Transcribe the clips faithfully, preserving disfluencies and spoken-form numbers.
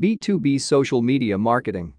B two B social media marketing.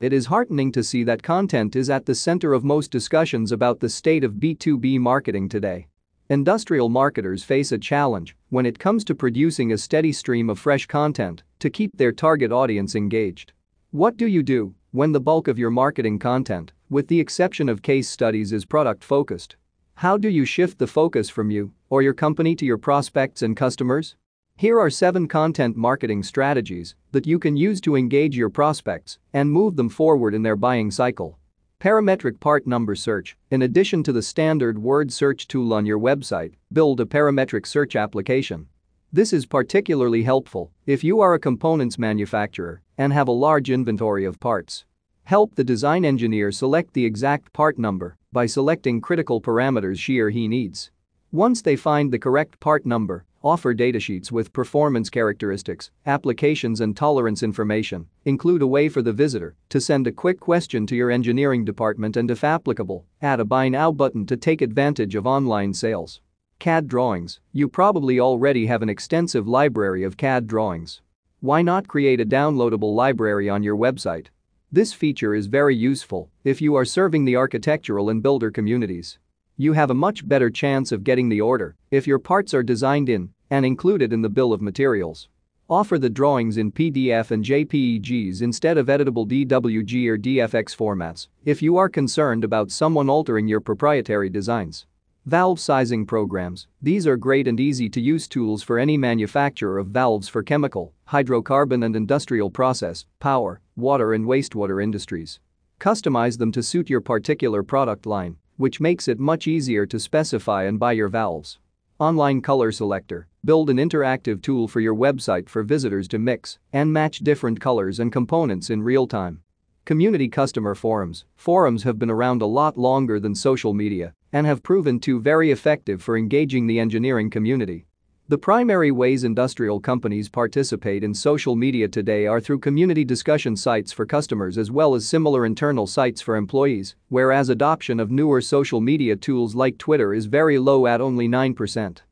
It is heartening to see that content is at the center of most discussions about the state of B two B marketing today. Industrial marketers face a challenge when it comes to producing a steady stream of fresh content to keep their target audience engaged. What do you do when the bulk of your marketing content, with the exception of case studies, is product-focused? How do you shift the focus from you or your company to your prospects and customers? Here are seven content marketing strategies that you can use to engage your prospects and move them forward in their buying cycle. Parametric part number search. In addition to the standard word search tool on your website, build a parametric search application. This is particularly helpful if you are a components manufacturer and have a large inventory of parts. Help the design engineer select the exact part number by selecting critical parameters she or he needs. Once they find the correct part number, offer datasheets with performance characteristics, applications and tolerance information. Include a way for the visitor to send a quick question to your engineering department and, if applicable, add a buy now button to take advantage of online sales. C A D drawings. You probably already have an extensive library of C A D drawings. Why not create a downloadable library on your website? This feature is very useful if you are serving the architectural and builder communities. You have a much better chance of getting the order if your parts are designed in and included in the bill of materials. Offer the drawings in P D F and J P E Gs instead of editable D W G or D F X formats if you are concerned about someone altering your proprietary designs. Valve sizing programs. These are great and easy to use tools for any manufacturer of valves for chemical, hydrocarbon and industrial process, power, water and wastewater industries. Customize them to suit your particular product line, which makes it much easier to specify and buy your valves. Online color selector. Build an interactive tool for your website for visitors to mix and match different colors and components in real time. Community customer forums. Forums have been around a lot longer than social media and have proven to be very effective for engaging the engineering community. The primary ways industrial companies participate in social media today are through community discussion sites for customers as well as similar internal sites for employees, whereas adoption of newer social media tools like Twitter is very low at only nine percent.